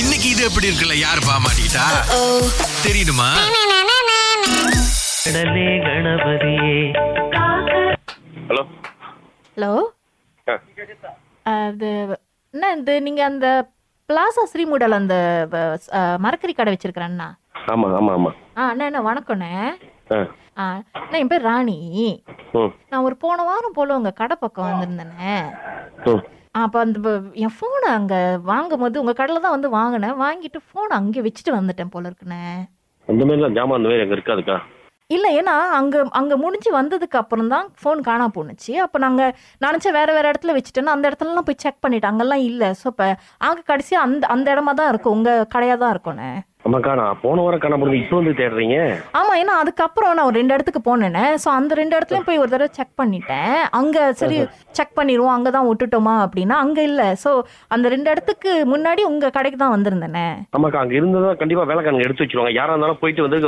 இன்னைக்கு இது எப்படி இருக்குல்ல, யார் பாமாட்டா தெரியுமா? கணபதியே. ஹலோ ஹலோ, அது என்ன இது? நீங்க அந்த பிளாசா ஸ்ரீமுடல் அந்த மரக்கறி கடை வச்சிருக்கிறேன்னா? ஆமா ஆமா ஆமா. அண்ணா அண்ணா வணக்கம்ண்ணே. நான் என் பேர் ராணி. நான் ஒரு போன வாரம் போல உங்க கடை பக்கம் வந்திருந்தேண்ணே. அப்போ அந்த என் ஃபோனை அங்கே வாங்கும் போது உங்கள் கடையில் தான் வந்து வாங்கினேன். வாங்கிட்டு ஃபோனை அங்கே வச்சுட்டு வந்துட்டேன் போல இருக்குண்ணே. அந்த மாதிரிலாம் ஜாமான் அந்த மாதிரி அங்கே இருக்காதுக்கா? இல்லை, ஏன்னா அங்கே அங்கே முடிஞ்சு வந்ததுக்கு அப்புறம் தான் ஃபோன் காணா போணுச்சு. அப்போ நாங்கள் நினச்சா வேறு வேறு இடத்துல வச்சுட்டோன்னா அந்த இடத்துலலாம் போய் செக் பண்ணிவிட்டேன், அங்கெல்லாம் இல்லை. ஸோ இப்போ அங்கே கடைசியாக அந்த அந்த இடமா தான் இருக்கும், உங்கள் கடையாக தான் இருக்கும்ண்ணே. ஆமா, ஏன்னா அதுக்கப்புறம் நான் ஒரு ரெண்டு இடத்துக்கு போனேனே. ஸோ அந்த ரெண்டு இடத்துலயும் போய் ஒரு தடவை செக் பண்ணிட்டேன். அங்க சரி செக் பண்ணிடுவோம், அங்கதான் விட்டுட்டோமா அப்படின்னா அங்க இல்ல. ஸோ அந்த ரெண்டு இடத்துக்கு முன்னாடி உங்க கடைக்கு தான் வந்திருந்தேனே. ஆமாக்கா, அங்க இருந்தா கண்டிப்பா வேலைக்காரங்க எடுத்து வச்சிருவாங்க. யாரா இருந்தாலும் போயிட்டு வந்து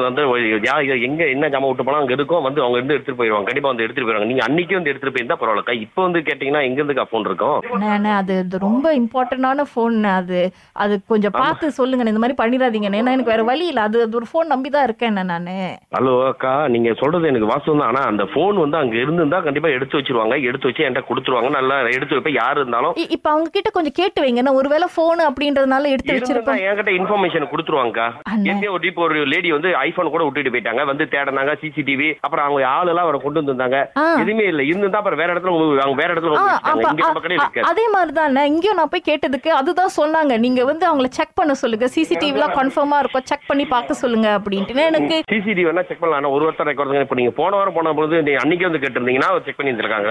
எங்க என்ன ஜாமான் விட்டு போனா அங்க இருக்கும் வந்து அவங்க இருந்து எடுத்துட்டு போயிருவாங்க. கண்டிப்பா வந்து எடுத்துட்டு போயிருவாங்க. நீங்க அன்னைக்கு வந்து எடுத்துட்டு போயிருந்தா பரவாயில்லக்கா. இப்போ வந்து கேட்டீங்கன்னா எங்க இருந்துக்கா போன் இருக்கும்? அது ரொம்ப இம்பார்ட்டன்டான போன். அது அது கொஞ்சம் பார்த்து சொல்லுங்க, இந்த மாதிரி பண்ணிடாதீங்க. எனக்கு வேற வழி இல்ல, அது ஒரு போன் நம்பி தான் இருக்கேன் நானு. ஹலோ அக்கா, நீங்க சொல்றது எனக்கு வாசம் தான். ஆனா அந்த போன் வந்து அங்க இருந்தா கண்டிப்பா எடுத்து வச்சிருவாங்க, எடுத்து வச்சு என்கிட்ட கொடுத்துருவாங்க. நல்லா எடுத்து வைப்ப யாரு இருந்தாலும். இப்ப அவங்க கிட்ட கொஞ்சம் கேட்டு வைங்க, ஒருவேளை போன் அப்படின்றதுனால எடுத்து வச்சிருப்பாங்க. என்கிட்ட இன்ஃபர்மேஷன் கொடுத்துருவாங்கக்கா. எந்த ஒரு இப்போ ஒரு லேடி வந்து ஐபோன் கூட விட்டுட்டு போயிட்டாங்க, வந்து தேடினாங்க சிசிடிவி, அப்புறம் அவங்க ஆள் எல்லாம் அவரை கொண்டு வந்திருந்தாங்க. எதுவுமே இல்ல இருந்தா அப்புறம் வேற இடத்துல அவங்க வேற இடத்துல. அதே மாதிரிதான் இங்கேயும் நான் போய் கேட்டதுக்கு அதுதான் சொன்னாங்க, நீங்க வந்து அவங்களை செக் பண்ண சொல்லுங்க, சிசிடிவி எல்லாம் கன்ஃபார்ம் இருக்கும், செக் பண்ணி பார்க்க சொல்லுங்க அப்படின்ட்டு. எனக்கு சிசிடிவி வேணா செக் பண்ணலாம். ஒரு வாரத்தோட ரெக்கார்டு இப்ப நீங்க போன வாரம் போனபோது அன்னைக்கு வந்து கேட்டிருந்தீங்கன்னா செக் பண்ணி இருந்திருக்காங்க.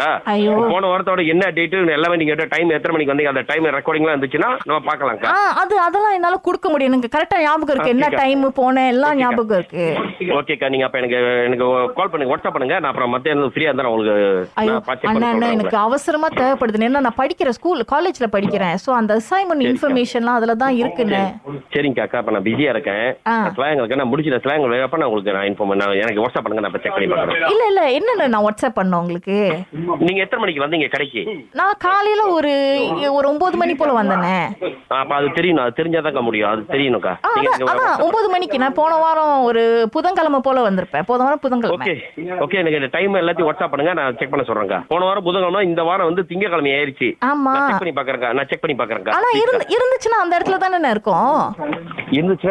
போன வாரத்தோட என்ன டேட் எல்லாமே நீங்க டைம் எத்தனை மணிக்கு வந்தீங்க, அந்த டைம் ரெக்கார்டிங்லாம் இருந்துச்சுன்னா நம்ம பார்க்கலாம். அது அதெல்லாம் என்னால கொடுக்க முடியும், எனக்கு கரெக்டா ஞாபகம் இருக்கு, என்ன டைம் போனேன் எல்லாம் ஞாபகம் இருக்கு. ஓகேக்கா, நீங்க அப்ப எனக்கு கால் பண்ணுங்க, வாட்ஸ்அப் பண்ணுங்க. நான் அப்புறம் மத்தியானம் ஃப்ரீயா இருந்தா உங்களுக்கு. எனக்கு அவசரமா தேவைப்படுது, ஏன்னா நான் படிக்கிற ஸ்கூல் காலேஜ்ல படிக்கிறேன். சோ அந்த அசைன்மென்ட் இன்ஃபர்மேஷன்லாம் அதுல தான் இருக்குன்னு. சரிங்கக்கா, அக்கா நான் பிஸியா இருக்கேன்.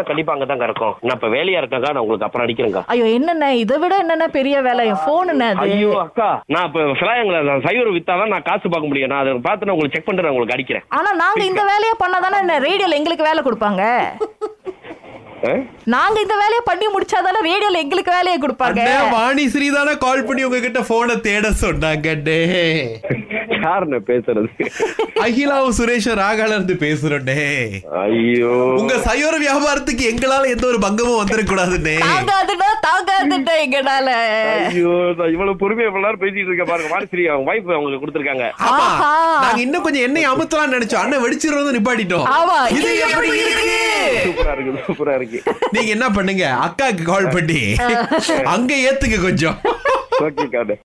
கண்டிப்பா அங்கதாங்க இருக்கும். நான் இப்ப வேலையா இருக்கேன், நான் உங்களுக்கு அப்புறம் அடிக்கிறேன். ஐயோ என்னண்ணா, இதை விட என்னன்னா பெரிய வேலை என் போன். ஐயோ அக்கா, நான் இப்ப சிலாயங்களை சைவர் வித்தாதான் நான் காசு பார்க்க முடியும். நான் அதை பார்த்து உங்களுக்கு செக் பண்றேன், உங்களுக்கு அடிக்கிறேன். ஆனா நாங்க இந்த வேலையை பண்ணாதானே என்ன ரேடியோல எங்களுக்கு வேலை கொடுப்பாங்க. நாங்க இந்த வேலையை பண்ணி முடிச்சாதானே ரேடியோல எங்களுக்கு வேலையை கொடுப்பாங்க. வாணிஸ்ரீ தானே கால் பண்ணி உங்ககிட்ட போனை தேட சொன்னாங்க. யாருன்னு பேசுறது? அகிலாவும் சுரேஷும் ராகால இருந்து பேசுறோன்னே. ஐயோ, உங்க சைவர வியாபாரத்துக்கு எங்களால எந்த ஒரு பங்கமும் வந்துடக்கூடாதுன்னே. தாங்காதுட்டா எங்களால. ஐயோ, இவ்வளவு பொறுமையா எல்லாரும் பேசிட்டு இருக்க பாருங்க. வாணிஸ்ரீ அவங்க வைஃப் அவங்களுக்கு கொடுத்துருக்காங்க. ஆமா, நாங்க இன்னும் கொஞ்சம் எண்ணெய் அமுத்தலாம்னு நினைச்சோம், அண்ணன் வெடிச்சிருந்தோம், நிப்பாட்டிட்டோம். ஆமா, இது எப்படி இருக்கு? சூப்பரா இருக்கு, சூப்பரா இருக்கு. நீங்க என்ன பண்ணுங்க, அக்காக்கு கால் பண்ணி அங்க ஏத்துக்க கொஞ்சம். ஓகே, காடு.